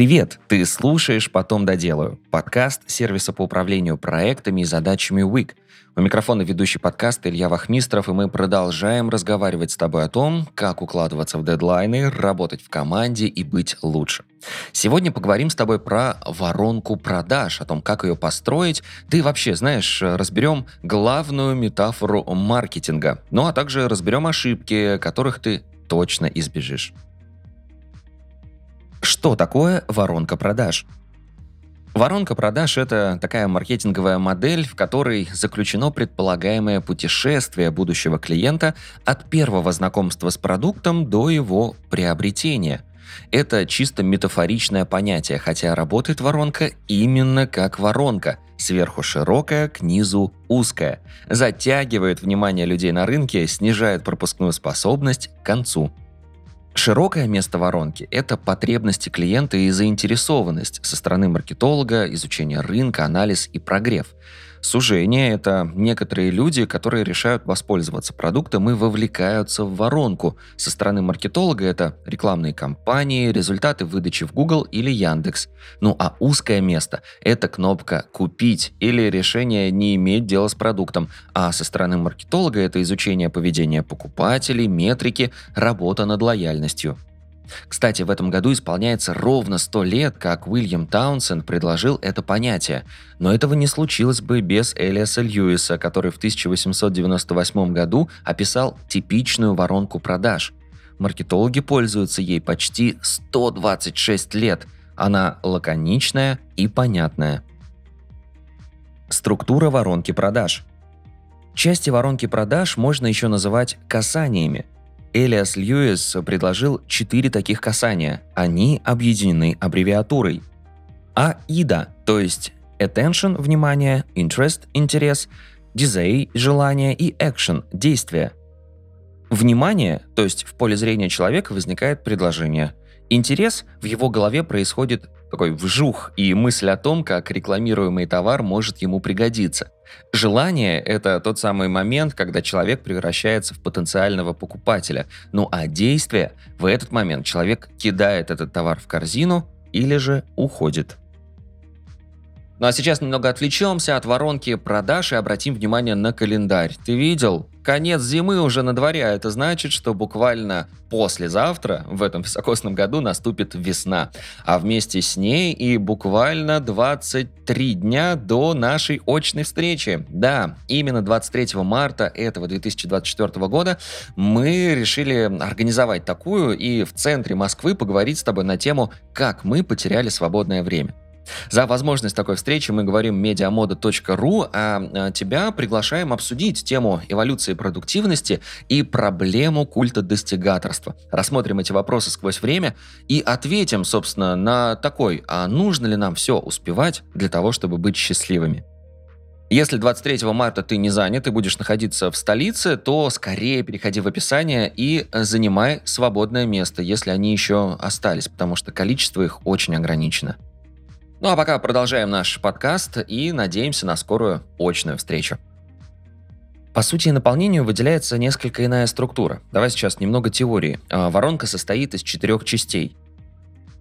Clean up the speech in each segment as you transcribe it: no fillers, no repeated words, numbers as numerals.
Привет! Ты слушаешь «Потом доделаю» – подкаст сервиса по управлению проектами и задачами WEEEK. У микрофона ведущий подкаста Илья Вахмистров, и мы продолжаем разговаривать с тобой о том, как укладываться в дедлайны, работать в команде и быть лучше. Сегодня поговорим с тобой про воронку продаж, о том, как ее построить, да и вообще, знаешь, разберем главную метафору маркетинга, ну а также разберем ошибки, которых ты точно избежишь. Что такое воронка продаж? Воронка продаж – это такая маркетинговая модель, в которой заключено предполагаемое путешествие будущего клиента от первого знакомства с продуктом до его приобретения. Это чисто метафоричное понятие, хотя работает воронка именно как воронка. Сверху широкая, к низу узкая. Затягивает внимание людей на рынке, снижает пропускную способность к концу. Широкое место воронки – это потребности клиента и заинтересованность со стороны маркетолога, изучение рынка, анализ и прогрев. Сужение – это некоторые люди, которые решают воспользоваться продуктом и вовлекаются в воронку. Со стороны маркетолога – это рекламные кампании, результаты выдачи в Google или Яндекс. Ну а узкое место – это кнопка «Купить» или решение не иметь дела с продуктом. А со стороны маркетолога – это изучение поведения покупателей, метрики, работа над лояльностью. Кстати, в этом году исполняется ровно 100 лет, как Уильям Таунсенд предложил это понятие. Но этого не случилось бы без Элиаса Льюиса, который в 1898 году описал типичную воронку продаж. Маркетологи пользуются ей почти 126 лет. Она лаконичная и понятная. Структура воронки продаж. Части воронки продаж можно еще называть касаниями. Элиас Льюис предложил 4 таких касания. Они объединены аббревиатурой. АИДА, то есть Attention – внимание, Interest – интерес, Desire – желание и Action – действие. Внимание, то есть в поле зрения человека возникает предложение. Интерес – в его голове происходит такой вжух и мысль о том, как рекламируемый товар может ему пригодиться. Желание – это тот самый момент, когда человек превращается в потенциального покупателя. Ну а действие – в этот момент человек кидает этот товар в корзину или же уходит. Ну а сейчас немного отвлечемся от воронки продаж и обратим внимание на календарь. Ты видел? Конец зимы уже на дворе, а это значит, что буквально послезавтра, в этом високосном году, наступит весна. А вместе с ней и буквально 23 дня до нашей очной встречи. Да, именно 23 марта этого 2024 года мы решили организовать такую и в центре Москвы поговорить с тобой на тему «Как мы потеряли свободное время». За возможность такой встречи мы говорим mediamoda.ru, а тебя приглашаем обсудить тему эволюции продуктивности и проблему культа достигаторства. Рассмотрим эти вопросы сквозь время и ответим, собственно, на такой, а нужно ли нам все успевать для того, чтобы быть счастливыми? Если 23 марта ты не занят и будешь находиться в столице, то скорее переходи в описание и занимай свободное место, если они еще остались, потому что количество их очень ограничено. Ну а пока продолжаем наш подкаст и надеемся на скорую очную встречу. По сути и наполнению выделяется несколько иная структура. Давай сейчас немного теории. Воронка состоит из 4 частей.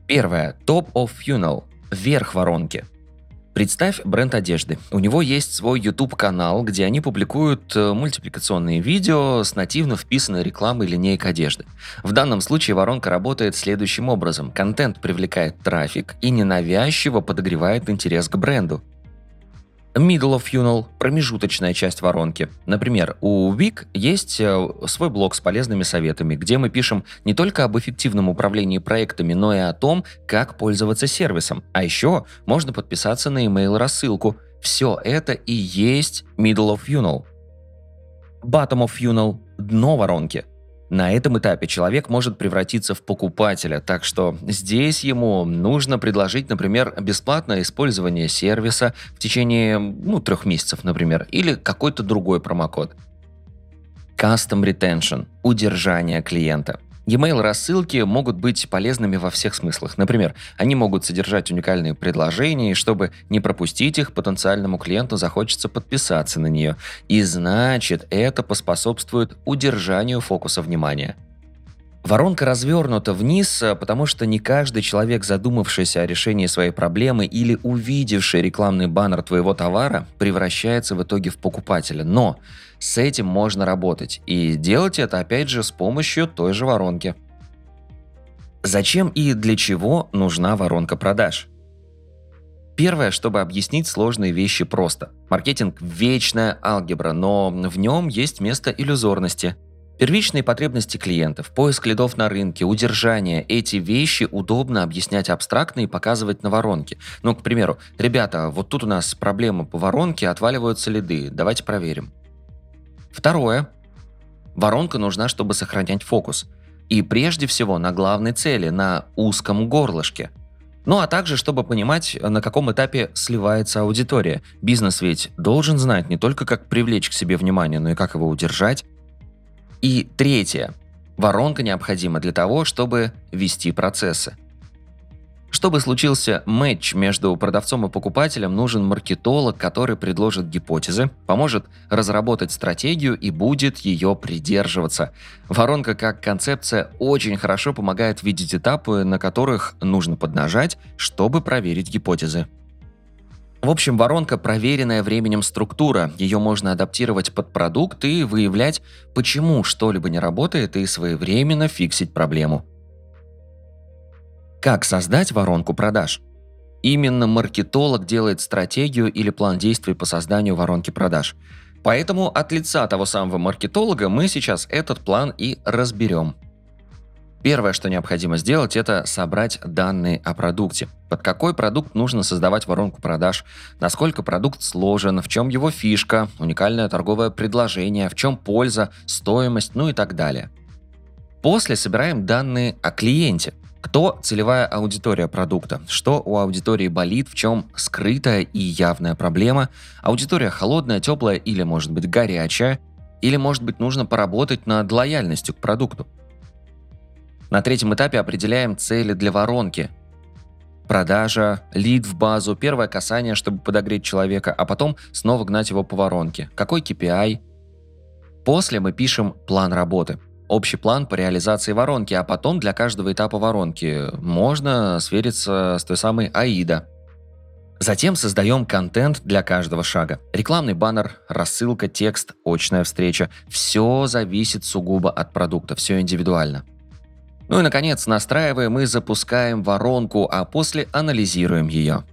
Первая – Top of Funnel, верх воронки. Представь бренд одежды. У него есть свой YouTube-канал, где они публикуют мультипликационные видео с нативно вписанной рекламой линейки одежды. В данном случае воронка работает следующим образом. Контент привлекает трафик и ненавязчиво подогревает интерес к бренду. Middle of Funnel – промежуточная часть воронки. Например, у WEEEK есть свой блог с полезными советами, где мы пишем не только об эффективном управлении проектами, но и о том, как пользоваться сервисом. А еще можно подписаться на email-рассылку. Все это и есть Middle of Funnel. Bottom of Funnel – дно воронки. На этом этапе человек может превратиться в покупателя, так что здесь ему нужно предложить, например, бесплатное использование сервиса в течение 3 месяцев, например, или какой-то другой промокод. Custom Retention – удержание клиента. E-mail-рассылки могут быть полезными во всех смыслах. Например, они могут содержать уникальные предложения, и чтобы не пропустить их, потенциальному клиенту захочется подписаться на нее. И значит, это поспособствует удержанию фокуса внимания. Воронка развернута вниз, потому что не каждый человек, задумавшийся о решении своей проблемы или увидевший рекламный баннер твоего товара, превращается в итоге в покупателя. Но с этим можно работать. И делать это, опять же, с помощью той же воронки. Зачем и для чего нужна воронка продаж? Первое, чтобы объяснить сложные вещи просто. Маркетинг – вечная алгебра, но в нем есть место иллюзорности. Первичные потребности клиентов, поиск лидов на рынке, удержание – эти вещи удобно объяснять абстрактно и показывать на воронке. Ну, к примеру, ребята, вот тут у нас проблема по воронке, отваливаются лиды, давайте проверим. Второе. Воронка нужна, чтобы сохранять фокус. И прежде всего на главной цели, на узком горлышке. Ну а также, чтобы понимать, на каком этапе сливается аудитория. Бизнес ведь должен знать не только, как привлечь к себе внимание, но и как его удержать. И третье. Воронка необходима для того, чтобы вести процессы. Чтобы случился матч между продавцом и покупателем, нужен маркетолог, который предложит гипотезы, поможет разработать стратегию и будет ее придерживаться. Воронка как концепция очень хорошо помогает видеть этапы, на которых нужно поднажать, чтобы проверить гипотезы. В общем, воронка – проверенная временем структура. Ее можно адаптировать под продукт и выявлять, почему что-либо не работает, и своевременно фиксить проблему. Как создать воронку продаж? Именно маркетолог делает стратегию или план действий по созданию воронки продаж. Поэтому от лица того самого маркетолога мы сейчас этот план и разберем. Первое, что необходимо сделать, это собрать данные о продукте. Под какой продукт нужно создавать воронку продаж, насколько продукт сложен, в чем его фишка, уникальное торговое предложение, в чем польза, стоимость, ну и так далее. После собираем данные о клиенте. Кто целевая аудитория продукта? Что у аудитории болит? В чем скрытая и явная проблема? Аудитория холодная, теплая или, может быть, горячая? Или, может быть, нужно поработать над лояльностью к продукту? На третьем этапе определяем цели для воронки. Продажа, лид в базу, первое касание, чтобы подогреть человека, а потом снова гнать его по воронке. Какой KPI? После мы пишем план работы. Общий план по реализации воронки, а потом для каждого этапа воронки можно свериться с той самой АИДА. Затем создаем контент для каждого шага. Рекламный баннер, рассылка, текст, очная встреча. Все зависит сугубо от продукта, все индивидуально. Ну и, наконец, настраиваем и запускаем воронку, а после анализируем ее.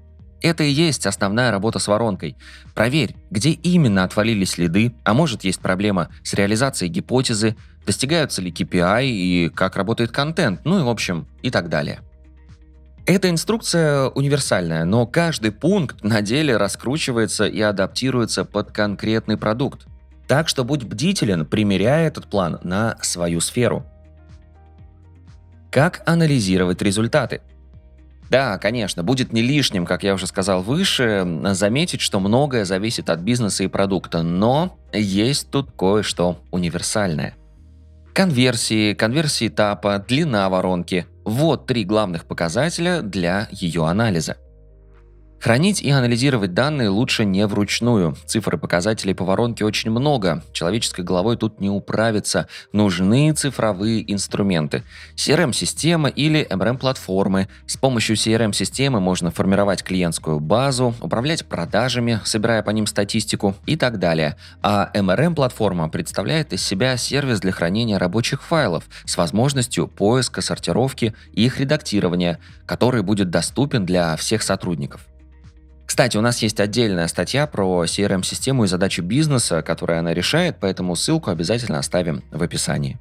Это и есть основная работа с воронкой. Проверь, где именно отвалились лиды, а может есть проблема с реализацией гипотезы, достигаются ли KPI и как работает контент, ну и в общем и так далее. Эта инструкция универсальная, но каждый пункт на деле раскручивается и адаптируется под конкретный продукт. Так что будь бдителен, примеряя этот план на свою сферу. Как анализировать результаты? Да, конечно, будет не лишним, как я уже сказал выше, заметить, что многое зависит от бизнеса и продукта, но есть тут кое-что универсальное. Конверсии, конверсия этапа, длина воронки – вот три главных показателя для ее анализа. Хранить и анализировать данные лучше не вручную. Цифр и показателей по воронке очень много. Человеческой головой тут не управиться. Нужны цифровые инструменты. CRM-система или MRM-платформы. С помощью CRM-системы можно формировать клиентскую базу, управлять продажами, собирая по ним статистику и так далее. А MRM-платформа представляет из себя сервис для хранения рабочих файлов с возможностью поиска, сортировки и их редактирования, который будет доступен для всех сотрудников. Кстати, у нас есть отдельная статья про CRM-систему и задачи бизнеса, которые она решает, поэтому ссылку обязательно оставим в описании.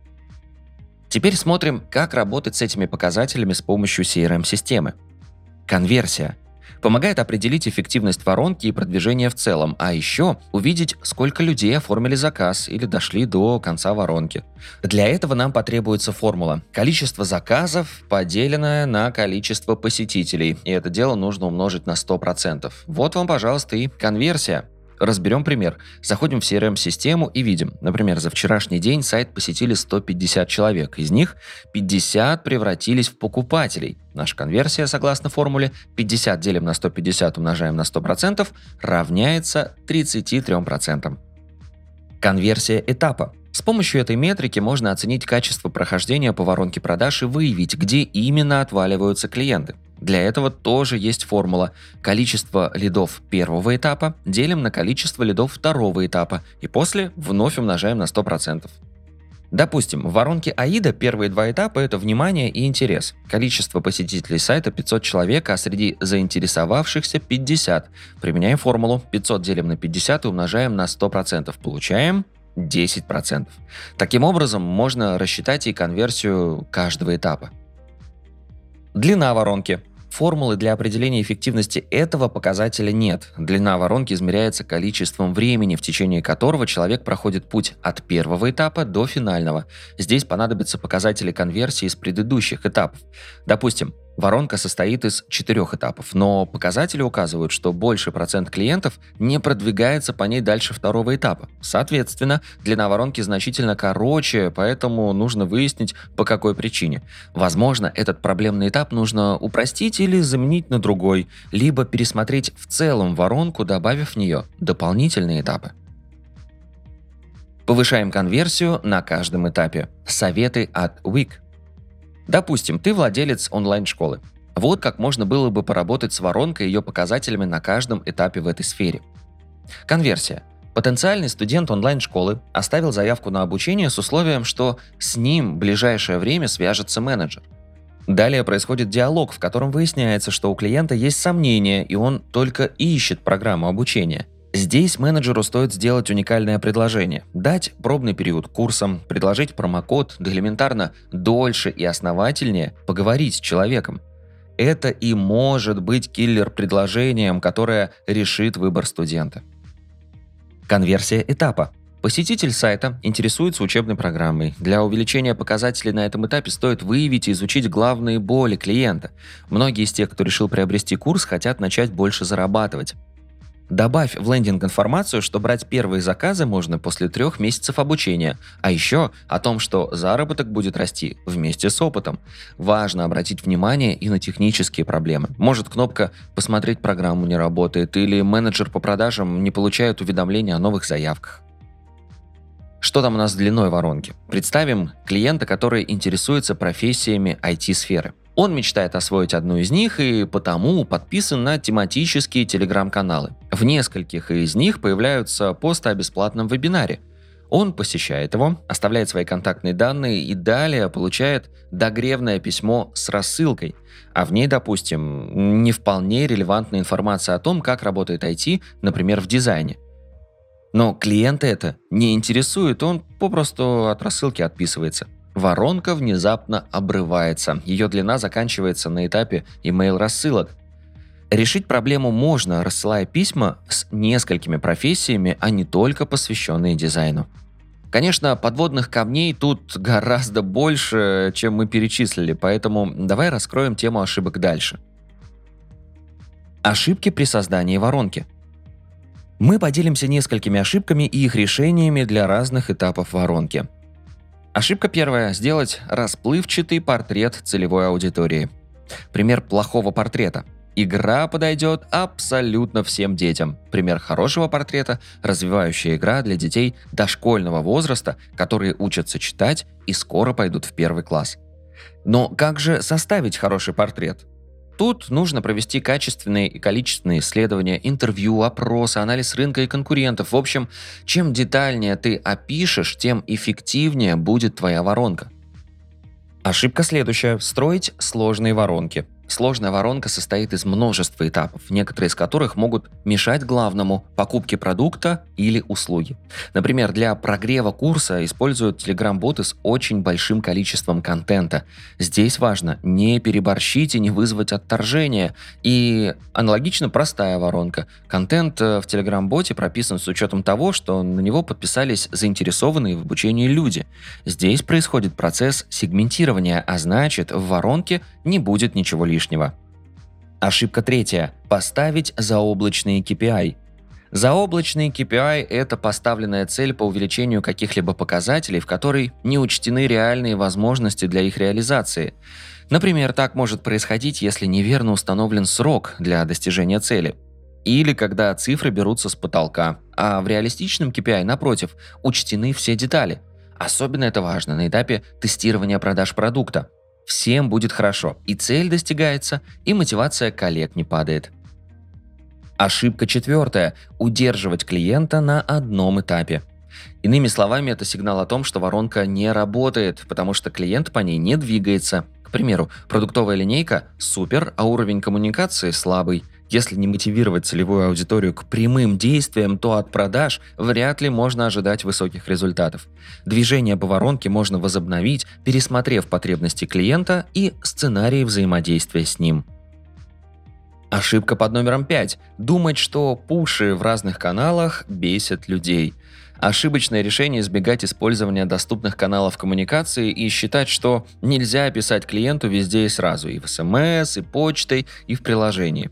Теперь смотрим, как работать с этими показателями с помощью CRM-системы. Конверсия. Помогает определить эффективность воронки и продвижения в целом, а еще увидеть, сколько людей оформили заказ или дошли до конца воронки. Для этого нам потребуется формула. Количество заказов, поделенное на количество посетителей. И это дело нужно умножить на 100%. Вот вам, пожалуйста, и конверсия. Разберем пример. Заходим в CRM-систему и видим, например, за вчерашний день сайт посетили 150 человек. Из них 50 превратились в покупателей. Наша конверсия, согласно формуле, 50 делим на 150 умножаем на 100% равняется 33%. Конверсия этапа. С помощью этой метрики можно оценить качество прохождения по воронке продаж и выявить, где именно отваливаются клиенты. Для этого тоже есть формула: количество лидов первого этапа делим на количество лидов второго этапа и после вновь умножаем на 100%. Допустим, в воронке АИДА первые два этапа – это внимание и интерес. Количество посетителей сайта 500 человек, а среди заинтересовавшихся 50. Применяем формулу: 500 делим на 50 и умножаем на 100%. Получаем 10%. Таким образом, можно рассчитать и конверсию каждого этапа. Длина воронки. Формулы для определения эффективности этого показателя нет. Длина воронки измеряется количеством времени, в течение которого человек проходит путь от первого этапа до финального. Здесь понадобятся показатели конверсии из предыдущих этапов. Допустим, воронка состоит из 4 этапов, но показатели указывают, что больший процент клиентов не продвигается по ней дальше второго этапа. Соответственно, длина воронки значительно короче, поэтому нужно выяснить, по какой причине. Возможно, этот проблемный этап нужно упростить или заменить на другой, либо пересмотреть в целом воронку, добавив в нее дополнительные этапы. Повышаем конверсию на каждом этапе. Советы от WEEEK. Допустим, ты владелец онлайн-школы. Вот как можно было бы поработать с воронкой и ее показателями на каждом этапе в этой сфере. Конверсия. Потенциальный студент онлайн-школы оставил заявку на обучение с условием, что с ним в ближайшее время свяжется менеджер. Далее происходит диалог, в котором выясняется, что у клиента есть сомнения, и он только ищет программу обучения. Здесь менеджеру стоит сделать уникальное предложение: дать пробный период курсам, предложить промокод, да элементарно дольше и основательнее поговорить с человеком. Это и может быть киллер-предложением, которое решит выбор студента. Конверсия этапа. Посетитель сайта интересуется учебной программой. Для увеличения показателей на этом этапе стоит выявить и изучить главные боли клиента. Многие из тех, кто решил приобрести курс, хотят начать больше зарабатывать. Добавь в лендинг информацию, что брать первые заказы можно после 3 месяцев обучения, а еще о том, что заработок будет расти вместе с опытом. Важно обратить внимание и на технические проблемы. Может, кнопка «Посмотреть программу» не работает, или менеджер по продажам не получает уведомления о новых заявках. Что там у нас с длиной воронки? Представим клиента, который интересуется профессиями IT-сферы. Он мечтает освоить одну из них и потому подписан на тематические телеграм-каналы. В нескольких из них появляются посты о бесплатном вебинаре. Он посещает его, оставляет свои контактные данные и далее получает догревное письмо с рассылкой. А в ней, допустим, не вполне релевантная информация о том, как работает IT, например, в дизайне. Но клиента это не интересует, он попросту от рассылки отписывается. Воронка внезапно обрывается, ее длина заканчивается на этапе email-рассылок. Решить проблему можно, рассылая письма с несколькими профессиями, а не только посвященные дизайну. Конечно, подводных камней тут гораздо больше, чем мы перечислили, поэтому давай раскроем тему ошибок дальше. Ошибки при создании воронки. Мы поделимся несколькими ошибками и их решениями для разных этапов воронки. Ошибка первая – сделать расплывчатый портрет целевой аудитории. Пример плохого портрета. Игра подойдет абсолютно всем детям. Пример хорошего портрета – развивающая игра для детей дошкольного возраста, которые учатся читать и скоро пойдут в 1 класс. Но как же составить хороший портрет? Тут нужно провести качественные и количественные исследования, интервью, опросы, анализ рынка и конкурентов. В общем, чем детальнее ты опишешь, тем эффективнее будет твоя воронка. Ошибка следующая – строить сложные воронки. Сложная воронка состоит из множества этапов, некоторые из которых могут мешать главному – покупке продукта или услуги. Например, для прогрева курса используют телеграм-боты с очень большим количеством контента. Здесь важно не переборщить и не вызвать отторжения. И аналогично простая воронка. Контент в телеграм-боте прописан с учетом того, что на него подписались заинтересованные в обучении люди. Здесь происходит процесс сегментирования, а значит, в воронке не будет ничего лишнего. Ошибка третья. Поставить заоблачные KPI. Заоблачные KPI – это поставленная цель по увеличению каких-либо показателей, в которой не учтены реальные возможности для их реализации. Например, так может происходить, если неверно установлен срок для достижения цели. Или когда цифры берутся с потолка, а в реалистичном KPI, напротив, учтены все детали. Особенно это важно на этапе тестирования продаж продукта. Всем будет хорошо, и цель достигается, и мотивация коллег не падает. Ошибка 4. Удерживать клиента на одном этапе. Иными словами, это сигнал о том, что воронка не работает, потому что клиент по ней не двигается. К примеру, продуктовая линейка супер, а уровень коммуникации слабый. Если не мотивировать целевую аудиторию к прямым действиям, то от продаж вряд ли можно ожидать высоких результатов. Движение по воронке можно возобновить, пересмотрев потребности клиента и сценарии взаимодействия с ним. Ошибка под номером 5. Думать, что пуши в разных каналах бесят людей. Ошибочное решение избегать использования доступных каналов коммуникации и считать, что нельзя писать клиенту везде и сразу, и в СМС, и почтой, и в приложении.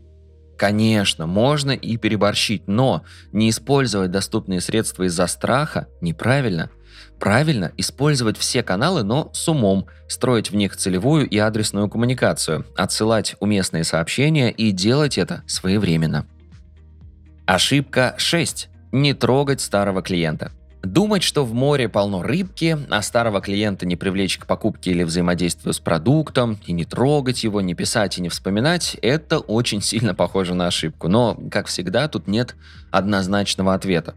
Конечно, можно и переборщить, но не использовать доступные средства из-за страха неправильно. Правильно использовать все каналы, но с умом, строить в них целевую и адресную коммуникацию, отсылать уместные сообщения и делать это своевременно. Ошибка 6. Не трогать старого клиента. Думать, что в море полно рыбки, а старого клиента не привлечь к покупке или взаимодействию с продуктом, и не трогать его, не писать и не вспоминать – это очень сильно похоже на ошибку. Но, как всегда, тут нет однозначного ответа.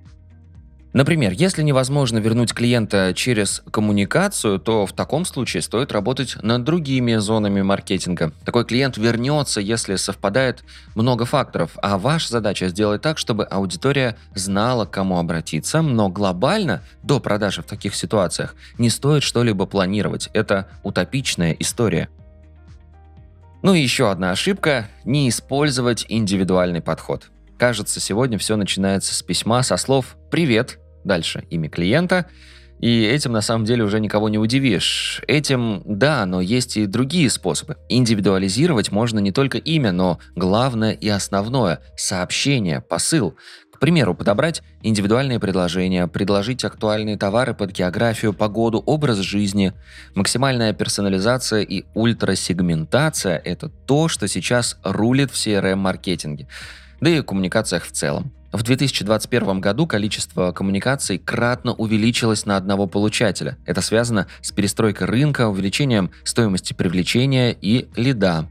Например, если невозможно вернуть клиента через коммуникацию, то в таком случае стоит работать над другими зонами маркетинга. Такой клиент вернется, если совпадает много факторов, а ваша задача сделать так, чтобы аудитория знала, к кому обратиться, но глобально до продажи в таких ситуациях не стоит что-либо планировать. Это утопичная история. Ну и еще одна ошибка – не использовать индивидуальный подход. Кажется, сегодня все начинается с письма, со слов «Привет», дальше имя клиента, и этим на самом деле уже никого не удивишь. Этим, да, но есть и другие способы. Индивидуализировать можно не только имя, но главное и основное – сообщение, посыл. К примеру, подобрать индивидуальные предложения, предложить актуальные товары под географию, погоду, образ жизни. Максимальная персонализация и ультрасегментация – это то, что сейчас рулит в CRM-маркетинге. Да и в коммуникациях в целом. В 2021 году количество коммуникаций кратно увеличилось на одного получателя. Это связано с перестройкой рынка, увеличением стоимости привлечения и лида.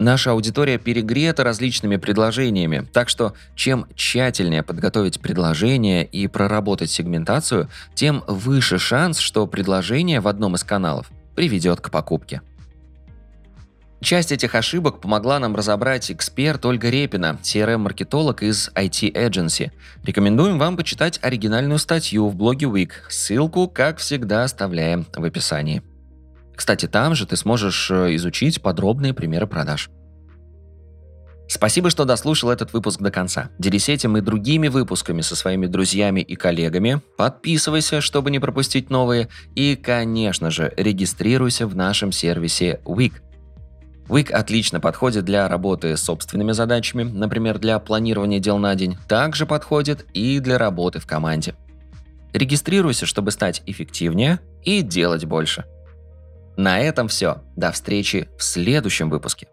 Наша аудитория перегрета различными предложениями, так что чем тщательнее подготовить предложение и проработать сегментацию, тем выше шанс, что предложение в одном из каналов приведет к покупке. Часть этих ошибок помогла нам разобрать эксперт Ольга Репина, CRM-маркетолог из IT Agency. Рекомендуем вам почитать оригинальную статью в блоге WEEEK. Ссылку, как всегда, оставляем в описании. Кстати, там же ты сможешь изучить подробные примеры продаж. Спасибо, что дослушал этот выпуск до конца. Делись этим и другими выпусками со своими друзьями и коллегами. Подписывайся, чтобы не пропустить новые. И, конечно же, регистрируйся в нашем сервисе WEEEK. WEEEK отлично подходит для работы с собственными задачами, например, для планирования дел на день. Также подходит и для работы в команде. Регистрируйся, чтобы стать эффективнее и делать больше. На этом все. До встречи в следующем выпуске.